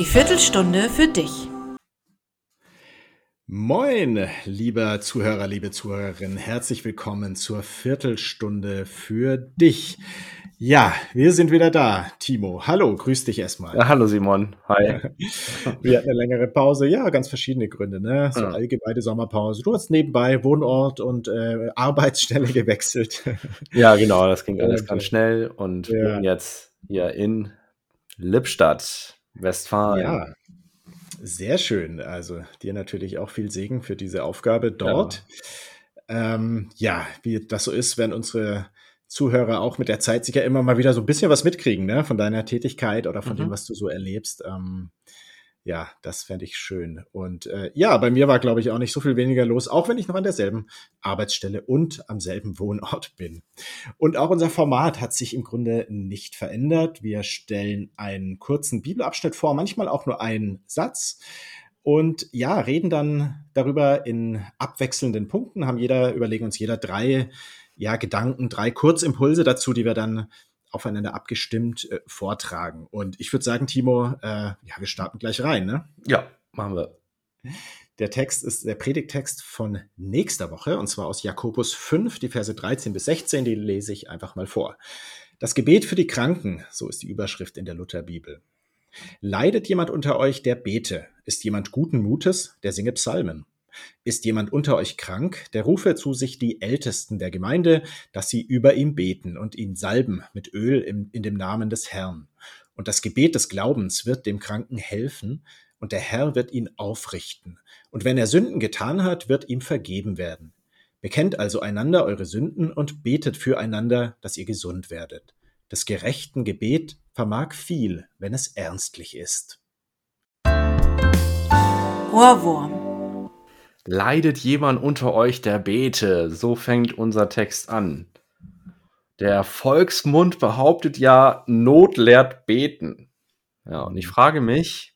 Die Viertelstunde für dich. Moin, lieber Zuhörer, liebe Zuhörerin. Herzlich willkommen zur Viertelstunde für dich. Ja, wir sind wieder da, Timo. Hallo, grüß dich erstmal. Ja, hallo Simon, hi. Wir hatten eine längere Pause, ja, ganz verschiedene Gründe, ne? So allgemeine Sommerpause. Du hast nebenbei Wohnort und Arbeitsstelle gewechselt. Ja, genau, das ging alles ganz schnell und wir sind jetzt hier in Lippstadt, Westfalen. Ja, sehr schön. Also dir natürlich auch viel Segen für diese Aufgabe dort. Ja, wie das so ist, wenn unsere Zuhörer auch mit der Zeit sicher immer mal wieder so ein bisschen was mitkriegen, ne? Von deiner Tätigkeit oder von dem, was du so erlebst. Ja, das fände ich schön. Und bei mir war, glaube ich, auch nicht so viel weniger los, auch wenn ich noch an derselben Arbeitsstelle und am selben Wohnort bin. Und auch unser Format hat sich im Grunde nicht verändert. Wir stellen einen kurzen Bibelabschnitt vor, manchmal auch nur einen Satz. Und ja, reden dann darüber in abwechselnden Punkten, überlegen uns jeder drei Kurzimpulse dazu, die wir dann aufeinander abgestimmt vortragen. Und ich würde sagen, Timo, wir starten gleich rein, ne? Ja, machen wir. Der Text ist der Predigttext von nächster Woche, und zwar aus Jakobus 5, die Verse 13 bis 16, die lese ich einfach mal vor. Das Gebet für die Kranken, so ist die Überschrift in der Lutherbibel. Leidet jemand unter euch, der bete? Ist jemand guten Mutes, der singe Psalmen? Ist jemand unter euch krank, der rufe zu sich die Ältesten der Gemeinde, dass sie über ihm beten und ihn salben mit Öl in dem Namen des Herrn. Und das Gebet des Glaubens wird dem Kranken helfen, und der Herr wird ihn aufrichten. Und wenn er Sünden getan hat, wird ihm vergeben werden. Bekennt also einander eure Sünden und betet füreinander, dass ihr gesund werdet. Des gerechten Gebet vermag viel, wenn es ernstlich ist. Ohrwurm. Leidet jemand unter euch, der bete? So fängt unser Text an. Der Volksmund behauptet ja, Not lehrt beten. Ja, und ich frage mich,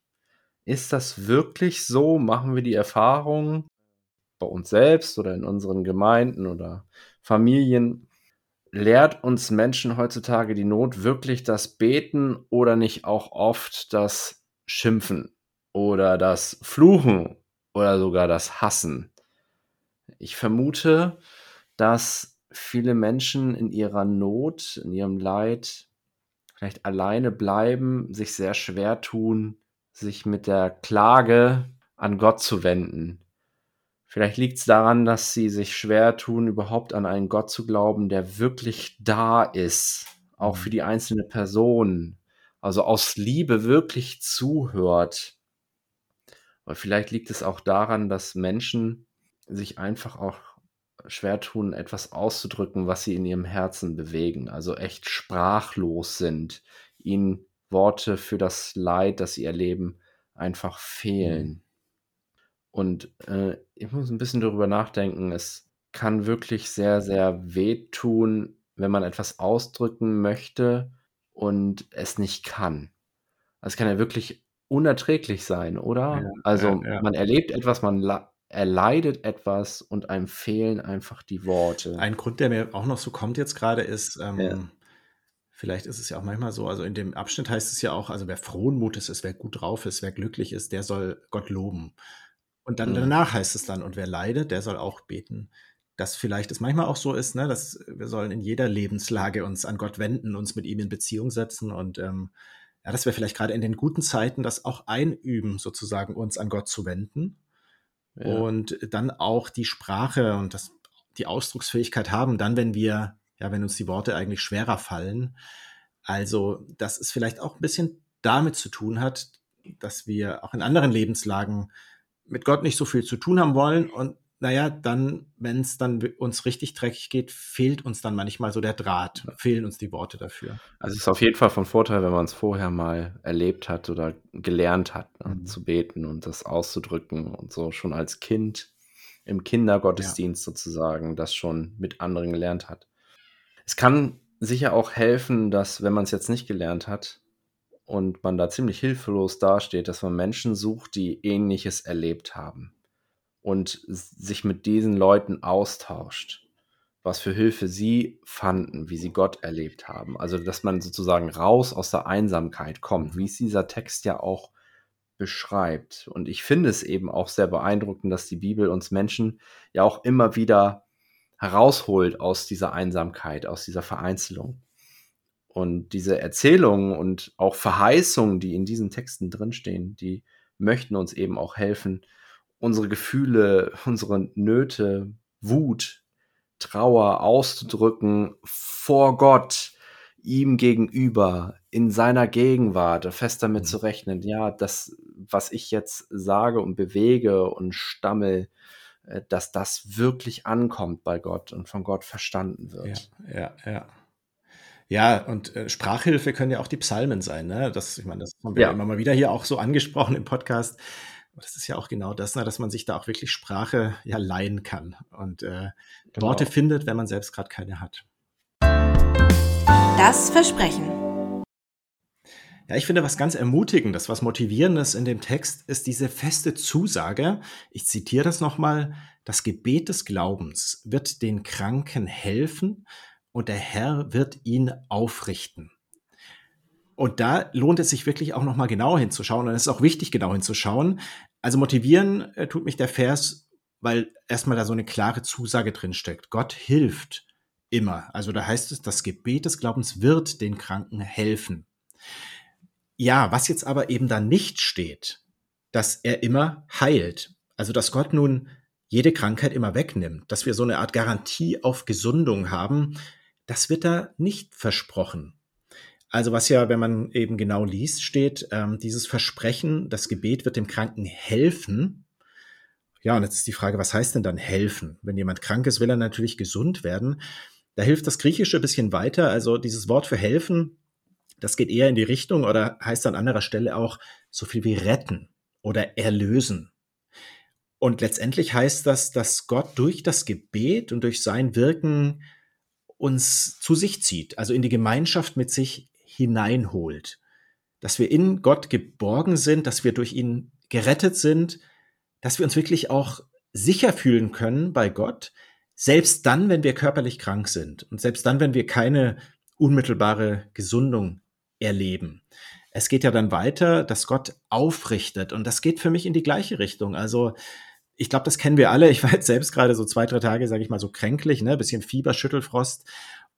ist das wirklich so? Machen wir die Erfahrung bei uns selbst oder in unseren Gemeinden oder Familien? Lehrt uns Menschen heutzutage die Not wirklich das Beten oder nicht auch oft das Schimpfen oder das Fluchen? Oder sogar das Hassen. Ich vermute, dass viele Menschen in ihrer Not, in ihrem Leid vielleicht alleine bleiben, sich sehr schwer tun, sich mit der Klage an Gott zu wenden. Vielleicht liegt es daran, dass sie sich schwer tun, überhaupt an einen Gott zu glauben, der wirklich da ist, auch für die einzelne Person, also aus Liebe wirklich zuhört. Aber vielleicht liegt es auch daran, dass Menschen sich einfach auch schwer tun, etwas auszudrücken, was sie in ihrem Herzen bewegen. Also echt sprachlos sind, ihnen Worte für das Leid, das sie erleben, einfach fehlen. Und ich muss ein bisschen darüber nachdenken, es kann wirklich sehr, sehr wehtun, wenn man etwas ausdrücken möchte und es nicht kann. Es kann ja wirklich unerträglich sein, oder? Ja, also man erlebt etwas, man erleidet etwas und einem fehlen einfach die Worte. Ein Grund, der mir auch noch so kommt jetzt gerade ist, vielleicht ist es ja auch manchmal so, also in dem Abschnitt heißt es ja auch, also wer frohen Mutes ist, wer gut drauf ist, wer glücklich ist, der soll Gott loben. Und dann danach heißt es dann, und wer leidet, der soll auch beten. Dass vielleicht es manchmal auch so ist, ne, dass wir sollen in jeder Lebenslage uns an Gott wenden, uns mit ihm in Beziehung setzen und ja, dass wir vielleicht gerade in den guten Zeiten das auch einüben, sozusagen uns an Gott zu wenden und dann auch die Sprache und die Ausdrucksfähigkeit haben, dann wenn uns die Worte eigentlich schwerer fallen. Also, dass es vielleicht auch ein bisschen damit zu tun hat, dass wir auch in anderen Lebenslagen mit Gott nicht so viel zu tun haben wollen und dann, wenn es dann uns richtig dreckig geht, fehlt uns dann manchmal so der Draht, fehlen uns die Worte dafür. Also es ist auf jeden Fall von Vorteil, wenn man es vorher mal erlebt hat oder gelernt hat, zu beten und das auszudrücken und so schon als Kind im Kindergottesdienst sozusagen das schon mit anderen gelernt hat. Es kann sicher auch helfen, dass, wenn man es jetzt nicht gelernt hat und man da ziemlich hilflos dasteht, dass man Menschen sucht, die Ähnliches erlebt haben. Und sich mit diesen Leuten austauscht, was für Hilfe sie fanden, wie sie Gott erlebt haben. Also, dass man sozusagen raus aus der Einsamkeit kommt, wie es dieser Text ja auch beschreibt. Und ich finde es eben auch sehr beeindruckend, dass die Bibel uns Menschen ja auch immer wieder herausholt aus dieser Einsamkeit, aus dieser Vereinzelung. Und diese Erzählungen und auch Verheißungen, die in diesen Texten drinstehen, die möchten uns eben auch helfen, unsere Gefühle, unsere Nöte, Wut, Trauer auszudrücken vor Gott, ihm gegenüber, in seiner Gegenwart, fest damit zu rechnen, ja, das, was ich jetzt sage und bewege und stammel, dass das wirklich ankommt bei Gott und von Gott verstanden wird. Ja. Ja, und Sprachhilfe können ja auch die Psalmen sein, ne? Das haben wir ja immer mal wieder hier auch so angesprochen im Podcast. Das ist ja auch genau das, dass man sich da auch wirklich Sprache ja leihen kann und genau Worte findet, wenn man selbst gerade keine hat. Das Versprechen. Ja, ich finde was ganz Ermutigendes, was Motivierendes in dem Text ist diese feste Zusage, ich zitiere das nochmal, das Gebet des Glaubens wird den Kranken helfen und der Herr wird ihn aufrichten. Und da lohnt es sich wirklich auch nochmal genau hinzuschauen. Und es ist auch wichtig, genau hinzuschauen. Also motivieren tut mich der Vers, weil erstmal da so eine klare Zusage drin steckt. Gott hilft immer. Also da heißt es, das Gebet des Glaubens wird den Kranken helfen. Ja, was jetzt aber eben da nicht steht, dass er immer heilt. Also dass Gott nun jede Krankheit immer wegnimmt. Dass wir so eine Art Garantie auf Gesundung haben, das wird da nicht versprochen. Also was ja, wenn man eben genau liest, steht, dieses Versprechen, das Gebet wird dem Kranken helfen. Ja, und jetzt ist die Frage, was heißt denn dann helfen? Wenn jemand krank ist, will er natürlich gesund werden. Da hilft das Griechische ein bisschen weiter. Also dieses Wort für helfen, das geht eher in die Richtung oder heißt an anderer Stelle auch so viel wie retten oder erlösen. Und letztendlich heißt das, dass Gott durch das Gebet und durch sein Wirken uns zu sich zieht, also in die Gemeinschaft mit sich hineinholt, dass wir in Gott geborgen sind, dass wir durch ihn gerettet sind, dass wir uns wirklich auch sicher fühlen können bei Gott, selbst dann, wenn wir körperlich krank sind und selbst dann, wenn wir keine unmittelbare Gesundung erleben. Es geht ja dann weiter, dass Gott aufrichtet und das geht für mich in die gleiche Richtung. Also ich glaube, das kennen wir alle. Ich war jetzt selbst gerade so 2-3 Tage, sage ich mal, so kränklich, ne, bisschen Fieber, Schüttelfrost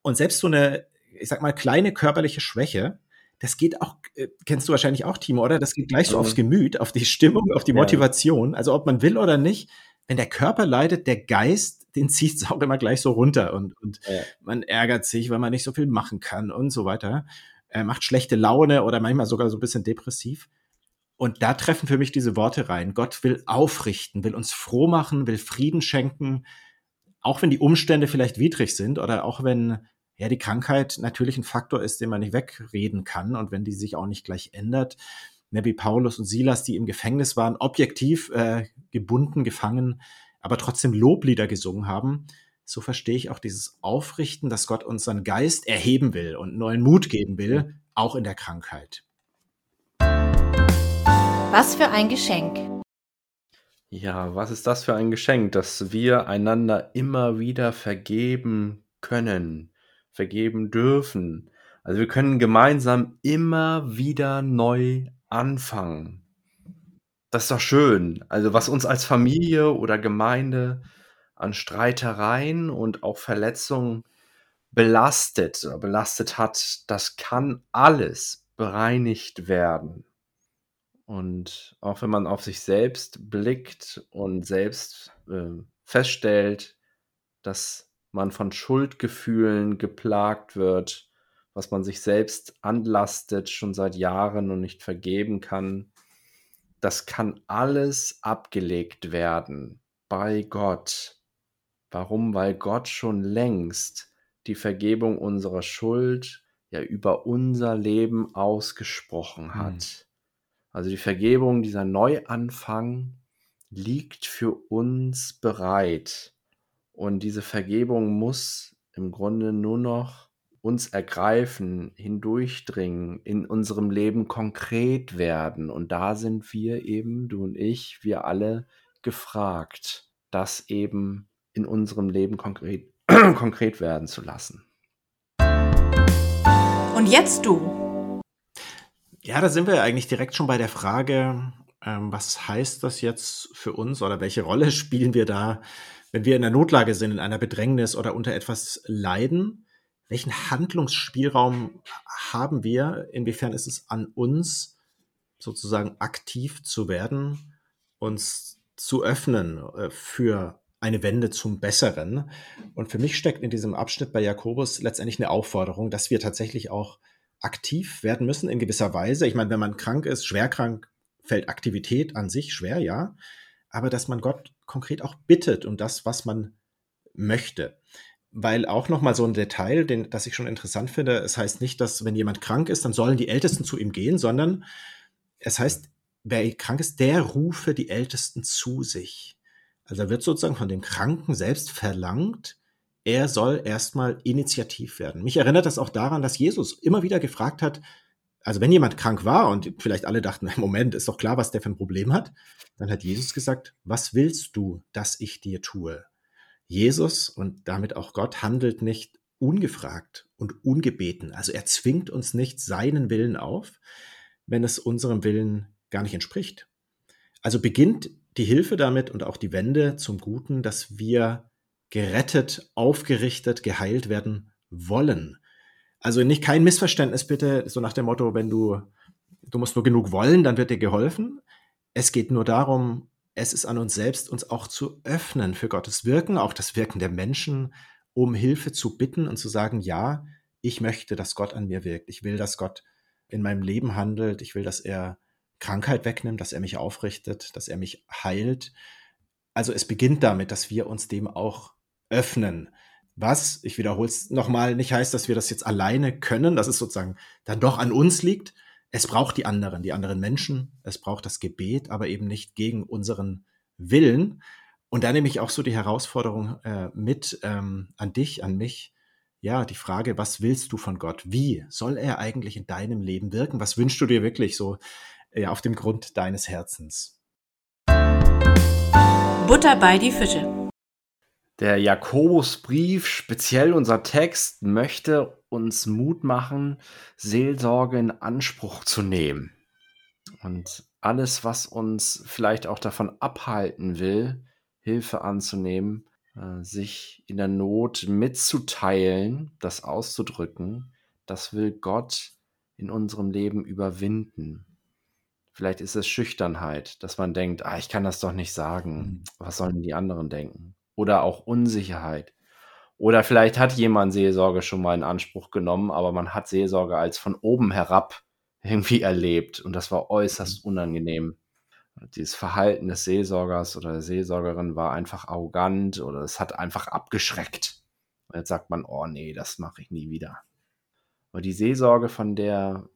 und selbst so eine, ich sag mal, kleine körperliche Schwäche, das geht auch, kennst du wahrscheinlich auch, Timo, oder? Das geht gleich so aufs Gemüt, auf die Stimmung, auf die Motivation. Also ob man will oder nicht, wenn der Körper leidet, der Geist, den zieht es auch immer gleich so runter und man ärgert sich, weil man nicht so viel machen kann und so weiter. Macht schlechte Laune oder manchmal sogar so ein bisschen depressiv. Und da treffen für mich diese Worte rein. Gott will aufrichten, will uns froh machen, will Frieden schenken, auch wenn die Umstände vielleicht widrig sind oder auch wenn ja die Krankheit natürlich ein Faktor ist, den man nicht wegreden kann und wenn die sich auch nicht gleich ändert. Wie Paulus und Silas, die im Gefängnis waren, objektiv gebunden, gefangen, aber trotzdem Loblieder gesungen haben. So verstehe ich auch dieses Aufrichten, dass Gott unseren Geist erheben will und neuen Mut geben will, auch in der Krankheit. Was für ein Geschenk. Ja, was ist das für ein Geschenk, dass wir einander immer wieder vergeben können, vergeben dürfen. Also wir können gemeinsam immer wieder neu anfangen. Das ist doch schön. Also was uns als Familie oder Gemeinde an Streitereien und auch Verletzungen belastet oder belastet hat, das kann alles bereinigt werden. Und auch wenn man auf sich selbst blickt und selbst feststellt, dass man von Schuldgefühlen geplagt wird, was man sich selbst anlastet, schon seit Jahren und nicht vergeben kann, das kann alles abgelegt werden bei Gott. Warum? Weil Gott schon längst die Vergebung unserer Schuld ja über unser Leben ausgesprochen hat. Also die Vergebung, dieser Neuanfang liegt für uns bereit. Und diese Vergebung muss im Grunde nur noch uns ergreifen, hindurchdringen, in unserem Leben konkret werden. Und da sind wir eben, du und ich, wir alle gefragt, das eben in unserem Leben konkret werden zu lassen. Und jetzt du. Ja, da sind wir eigentlich direkt schon bei der Frage, Was heißt das jetzt für uns oder welche Rolle spielen wir da, wenn wir in der Notlage sind, in einer Bedrängnis oder unter etwas leiden? Welchen Handlungsspielraum haben wir? Inwiefern ist es an uns, sozusagen aktiv zu werden, uns zu öffnen für eine Wende zum Besseren? Und für mich steckt in diesem Abschnitt bei Jakobus letztendlich eine Aufforderung, dass wir tatsächlich auch aktiv werden müssen in gewisser Weise. Ich meine, wenn man krank ist, schwer krank, fällt Aktivität an sich schwer, ja. Aber dass man Gott konkret auch bittet um das, was man möchte. Weil auch nochmal so ein Detail, das ich schon interessant finde, es heißt nicht, dass wenn jemand krank ist, dann sollen die Ältesten zu ihm gehen, sondern es heißt, wer krank ist, der rufe die Ältesten zu sich. Also da wird sozusagen von dem Kranken selbst verlangt, er soll erstmal initiativ werden. Mich erinnert das auch daran, dass Jesus immer wieder gefragt hat, also wenn jemand krank war und vielleicht alle dachten, Moment, ist doch klar, was der für ein Problem hat, dann hat Jesus gesagt, was willst du, dass ich dir tue? Jesus und damit auch Gott handelt nicht ungefragt und ungebeten. Also er zwingt uns nicht seinen Willen auf, wenn es unserem Willen gar nicht entspricht. Also beginnt die Hilfe damit und auch die Wende zum Guten, dass wir gerettet, aufgerichtet, geheilt werden wollen. Also nicht kein Missverständnis bitte, so nach dem Motto, wenn du musst nur genug wollen, dann wird dir geholfen. Es geht nur darum, es ist an uns selbst, uns auch zu öffnen für Gottes Wirken, auch das Wirken der Menschen, um Hilfe zu bitten und zu sagen, ja, ich möchte, dass Gott an mir wirkt. Ich will, dass Gott in meinem Leben handelt. Ich will, dass er Krankheit wegnimmt, dass er mich aufrichtet, dass er mich heilt. Also es beginnt damit, dass wir uns dem auch öffnen. Was, ich wiederhole es nochmal, nicht heißt, dass wir das jetzt alleine können, dass es sozusagen dann doch an uns liegt. Es braucht die anderen Menschen, es braucht das Gebet, aber eben nicht gegen unseren Willen. Und da nehme ich auch so die Herausforderung mit an dich, an mich. Ja, die Frage, was willst du von Gott? Wie soll er eigentlich in deinem Leben wirken? Was wünschst du dir wirklich so auf dem Grund deines Herzens? Butter bei die Fische. Der Jakobusbrief, speziell unser Text, möchte uns Mut machen, Seelsorge in Anspruch zu nehmen. Und alles, was uns vielleicht auch davon abhalten will, Hilfe anzunehmen, sich in der Not mitzuteilen, das auszudrücken, das will Gott in unserem Leben überwinden. Vielleicht ist es Schüchternheit, dass man denkt, ich kann das doch nicht sagen, was sollen die anderen denken? Oder auch Unsicherheit. Oder vielleicht hat jemand Seelsorge schon mal in Anspruch genommen, aber man hat Seelsorge als von oben herab irgendwie erlebt. Und das war äußerst unangenehm. Dieses Verhalten des Seelsorgers oder der Seelsorgerin war einfach arrogant oder es hat einfach abgeschreckt. Und jetzt sagt man, oh nee, das mache ich nie wieder. Und die Seelsorge, von der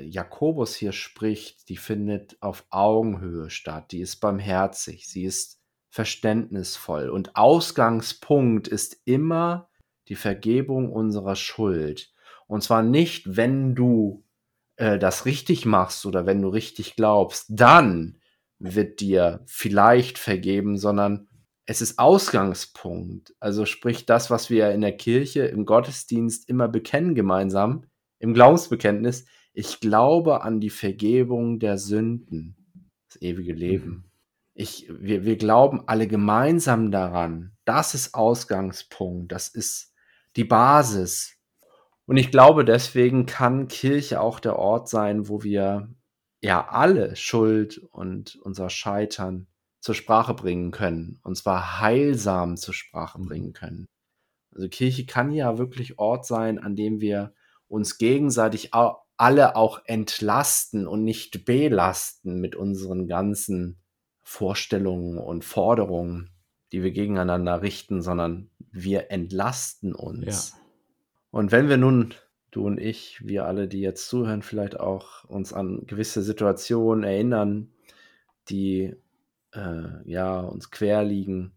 Jakobus hier spricht, die findet auf Augenhöhe statt. Die ist barmherzig, sie ist verständnisvoll und Ausgangspunkt ist immer die Vergebung unserer Schuld. Und zwar nicht, wenn du das richtig machst oder wenn du richtig glaubst, dann wird dir vielleicht vergeben, sondern es ist Ausgangspunkt. Also sprich das, was wir in der Kirche, im Gottesdienst immer bekennen gemeinsam, im Glaubensbekenntnis, ich glaube an die Vergebung der Sünden, das ewige Leben. Wir glauben alle gemeinsam daran. Das ist Ausgangspunkt, das ist die Basis. Und ich glaube, deswegen kann Kirche auch der Ort sein, wo wir ja alle Schuld und unser Scheitern zur Sprache bringen können. Und zwar heilsam zur Sprache bringen können. Also Kirche kann ja wirklich Ort sein, an dem wir uns gegenseitig alle auch entlasten und nicht belasten mit unseren ganzen Vorstellungen und Forderungen, die wir gegeneinander richten, sondern wir entlasten uns. Ja. Und wenn wir nun, du und ich, wir alle, die jetzt zuhören, vielleicht auch uns an gewisse Situationen erinnern, die uns quer liegen,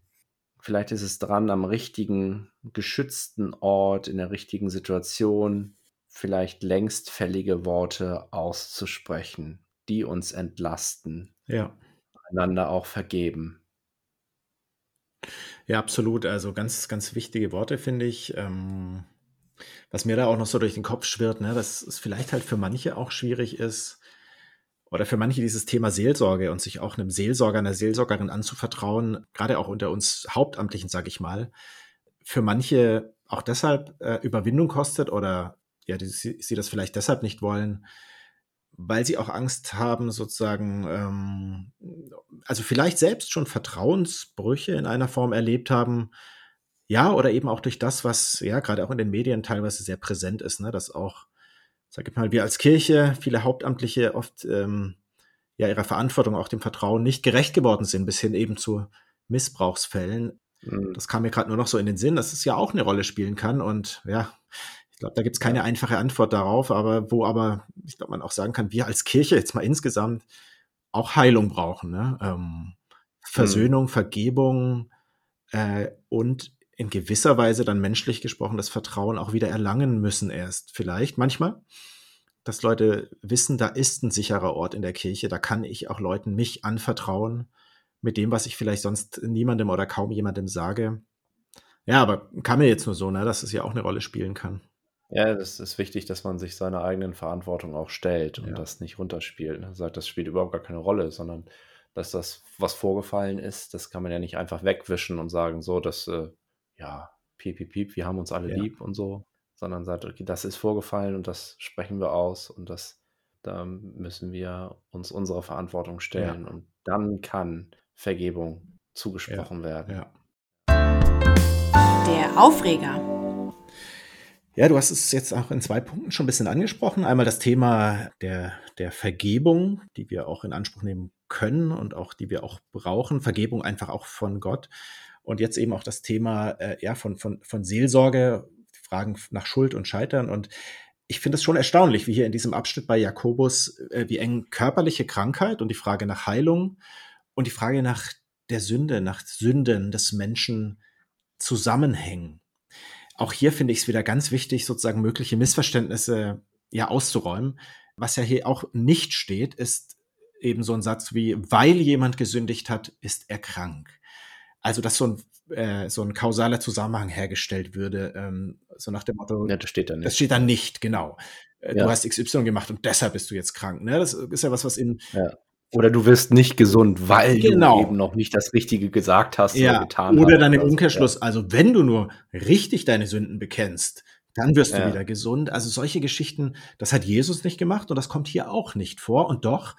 vielleicht ist es dran, am richtigen, geschützten Ort, in der richtigen Situation, vielleicht längst fällige Worte auszusprechen, die uns entlasten. Ja. Einander auch vergeben. Ja, absolut. Also ganz, ganz wichtige Worte, finde ich. Was mir da auch noch so durch den Kopf schwirrt, ne, dass es vielleicht halt für manche auch schwierig ist oder für manche dieses Thema Seelsorge und sich auch einem Seelsorger, einer Seelsorgerin anzuvertrauen, gerade auch unter uns Hauptamtlichen, sage ich mal, für manche auch deshalb Überwindung kostet oder ja, sie das vielleicht deshalb nicht wollen, weil sie auch Angst haben, sozusagen, also vielleicht selbst schon Vertrauensbrüche in einer Form erlebt haben, ja, oder eben auch durch das, was ja gerade auch in den Medien teilweise sehr präsent ist, ne, dass auch, sag ich mal, wir als Kirche, viele Hauptamtliche oft ja ihrer Verantwortung, auch dem Vertrauen nicht gerecht geworden sind, bis hin eben zu Missbrauchsfällen. Mhm. Das kam mir gerade nur noch so in den Sinn, dass es ja auch eine Rolle spielen kann. Und ja, ich glaube, da gibt es keine einfache Antwort darauf, aber ich glaube, man auch sagen kann, wir als Kirche jetzt mal insgesamt auch Heilung brauchen. Ne? Versöhnung, Vergebung und in gewisser Weise dann menschlich gesprochen das Vertrauen auch wieder erlangen müssen erst vielleicht manchmal, dass Leute wissen, da ist ein sicherer Ort in der Kirche, da kann ich auch Leuten mich anvertrauen mit dem, was ich vielleicht sonst niemandem oder kaum jemandem sage. Ja, aber kann mir jetzt nur so, ne, dass es ja auch eine Rolle spielen kann. Ja, das ist wichtig, dass man sich seiner eigenen Verantwortung auch stellt und das nicht runterspielt. Man sagt, das spielt überhaupt gar keine Rolle, sondern dass das, was vorgefallen ist, das kann man ja nicht einfach wegwischen und sagen, so, dass ja, piep, piep, piep, wir haben uns alle lieb und so, sondern sagt, okay, das ist vorgefallen und das sprechen wir aus und da müssen wir uns unserer Verantwortung stellen und dann kann Vergebung zugesprochen werden. Ja. Der Aufreger. Ja, du hast es jetzt auch in 2 Punkten schon ein bisschen angesprochen. Einmal das Thema der Vergebung, die wir auch in Anspruch nehmen können und auch die wir auch brauchen. Vergebung einfach auch von Gott. Und jetzt eben auch das Thema von Seelsorge, Fragen nach Schuld und Scheitern. Und ich finde es schon erstaunlich, wie hier in diesem Abschnitt bei Jakobus, wie eng körperliche Krankheit und die Frage nach Heilung und die Frage nach der Sünde, nach Sünden des Menschen zusammenhängen. Auch hier finde ich es wieder ganz wichtig, sozusagen mögliche Missverständnisse ja auszuräumen. Was ja hier auch nicht steht, ist eben so ein Satz wie, weil jemand gesündigt hat, ist er krank. Also, dass so ein kausaler Zusammenhang hergestellt würde, so nach dem Motto, ja, das steht da nicht. Das steht da nicht, genau. Du hast XY gemacht und deshalb bist du jetzt krank. Ne? Das ist ja was Oder du wirst nicht gesund, weil du eben noch nicht das Richtige gesagt hast oder getan hast. Oder dann im Umkehrschluss, also wenn du nur richtig deine Sünden bekennst, dann wirst du wieder gesund. Also solche Geschichten, das hat Jesus nicht gemacht und das kommt hier auch nicht vor. Und doch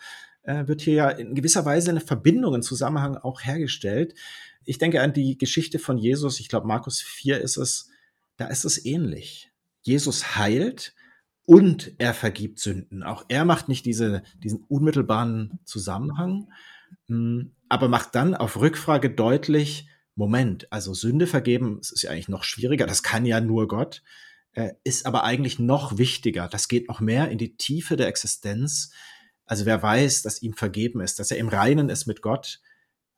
wird hier ja in gewisser Weise eine Verbindung, ein Zusammenhang auch hergestellt. Ich denke an die Geschichte von Jesus, ich glaube Markus 4 ist es, da ist es ähnlich. Jesus heilt und er vergibt Sünden. Auch er macht nicht diesen unmittelbaren Zusammenhang, aber macht dann auf Rückfrage deutlich, Moment, also Sünde vergeben, das ist ja eigentlich noch schwieriger, das kann ja nur Gott, ist aber eigentlich noch wichtiger. Das geht noch mehr in die Tiefe der Existenz. Also wer weiß, dass ihm vergeben ist, dass er im Reinen ist mit Gott,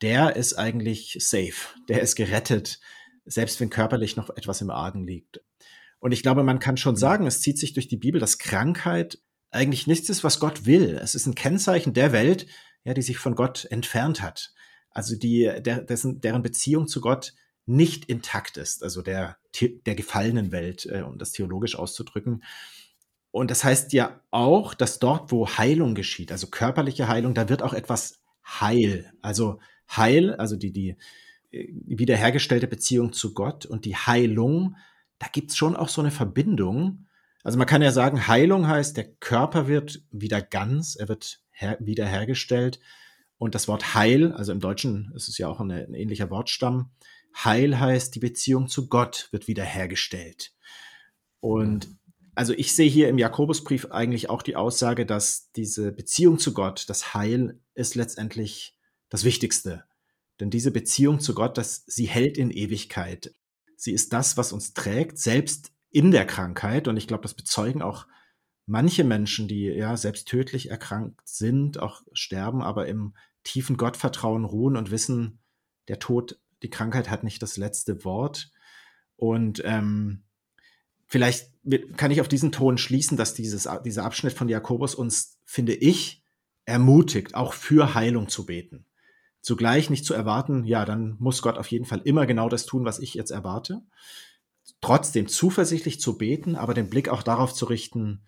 der ist eigentlich safe, der ist gerettet, selbst wenn körperlich noch etwas im Argen liegt. Und ich glaube, man kann schon sagen, es zieht sich durch die Bibel, dass Krankheit eigentlich nichts ist, was Gott will. Es ist ein Kennzeichen der Welt, ja, die sich von Gott entfernt hat. Also deren Beziehung zu Gott nicht intakt ist, also der gefallenen Welt, um das theologisch auszudrücken. Und das heißt ja auch, dass dort, wo Heilung geschieht, also körperliche Heilung, da wird auch etwas heil, also die wiederhergestellte Beziehung zu Gott und die Heilung, da gibt es schon auch so eine Verbindung. Also man kann ja sagen, Heilung heißt, der Körper wird wieder ganz, er wird wiederhergestellt. Und das Wort Heil, also im Deutschen ist es ja auch ein ähnlicher Wortstamm, Heil heißt, die Beziehung zu Gott wird wiederhergestellt. Und also ich sehe hier im Jakobusbrief eigentlich auch die Aussage, dass diese Beziehung zu Gott, das Heil, ist letztendlich das Wichtigste, denn diese Beziehung zu Gott, sie hält in Ewigkeit. Sie ist das, was uns trägt, selbst in der Krankheit. Und ich glaube, das bezeugen auch manche Menschen, die ja selbst tödlich erkrankt sind, auch sterben, aber im tiefen Gottvertrauen ruhen und wissen, der Tod, die Krankheit hat nicht das letzte Wort. Und vielleicht kann ich auf diesen Ton schließen, dass dieser Abschnitt von Jakobus uns, finde ich, ermutigt, auch für Heilung zu beten. Zugleich nicht zu erwarten, ja, dann muss Gott auf jeden Fall immer genau das tun, was ich jetzt erwarte. Trotzdem zuversichtlich zu beten, aber den Blick auch darauf zu richten,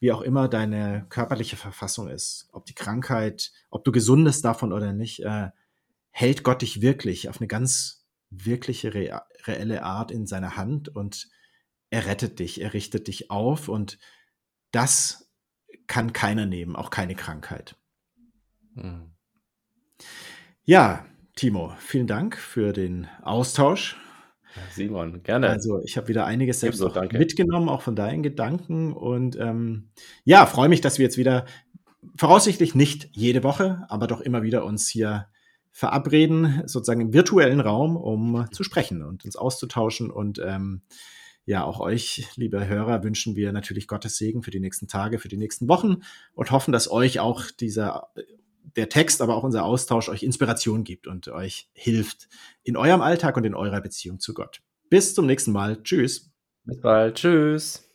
wie auch immer deine körperliche Verfassung ist, ob die Krankheit, ob du gesund bist davon oder nicht, hält Gott dich wirklich auf eine ganz wirkliche, reelle Art in seiner Hand und er rettet dich, er richtet dich auf und das kann keiner nehmen, auch keine Krankheit. Mhm. Ja, Timo, vielen Dank für den Austausch. Simon, gerne. Also ich habe wieder einiges selbst auch mitgenommen, auch von deinen Gedanken und ja, freue mich, dass wir jetzt wieder voraussichtlich nicht jede Woche, aber doch immer wieder uns hier verabreden, sozusagen im virtuellen Raum, um zu sprechen und uns auszutauschen und ja, auch euch, liebe Hörer, wünschen wir natürlich Gottes Segen für die nächsten Tage, für die nächsten Wochen und hoffen, dass euch auch der Text, aber auch unser Austausch euch Inspiration gibt und euch hilft in eurem Alltag und in eurer Beziehung zu Gott. Bis zum nächsten Mal. Tschüss. Bis bald. Tschüss.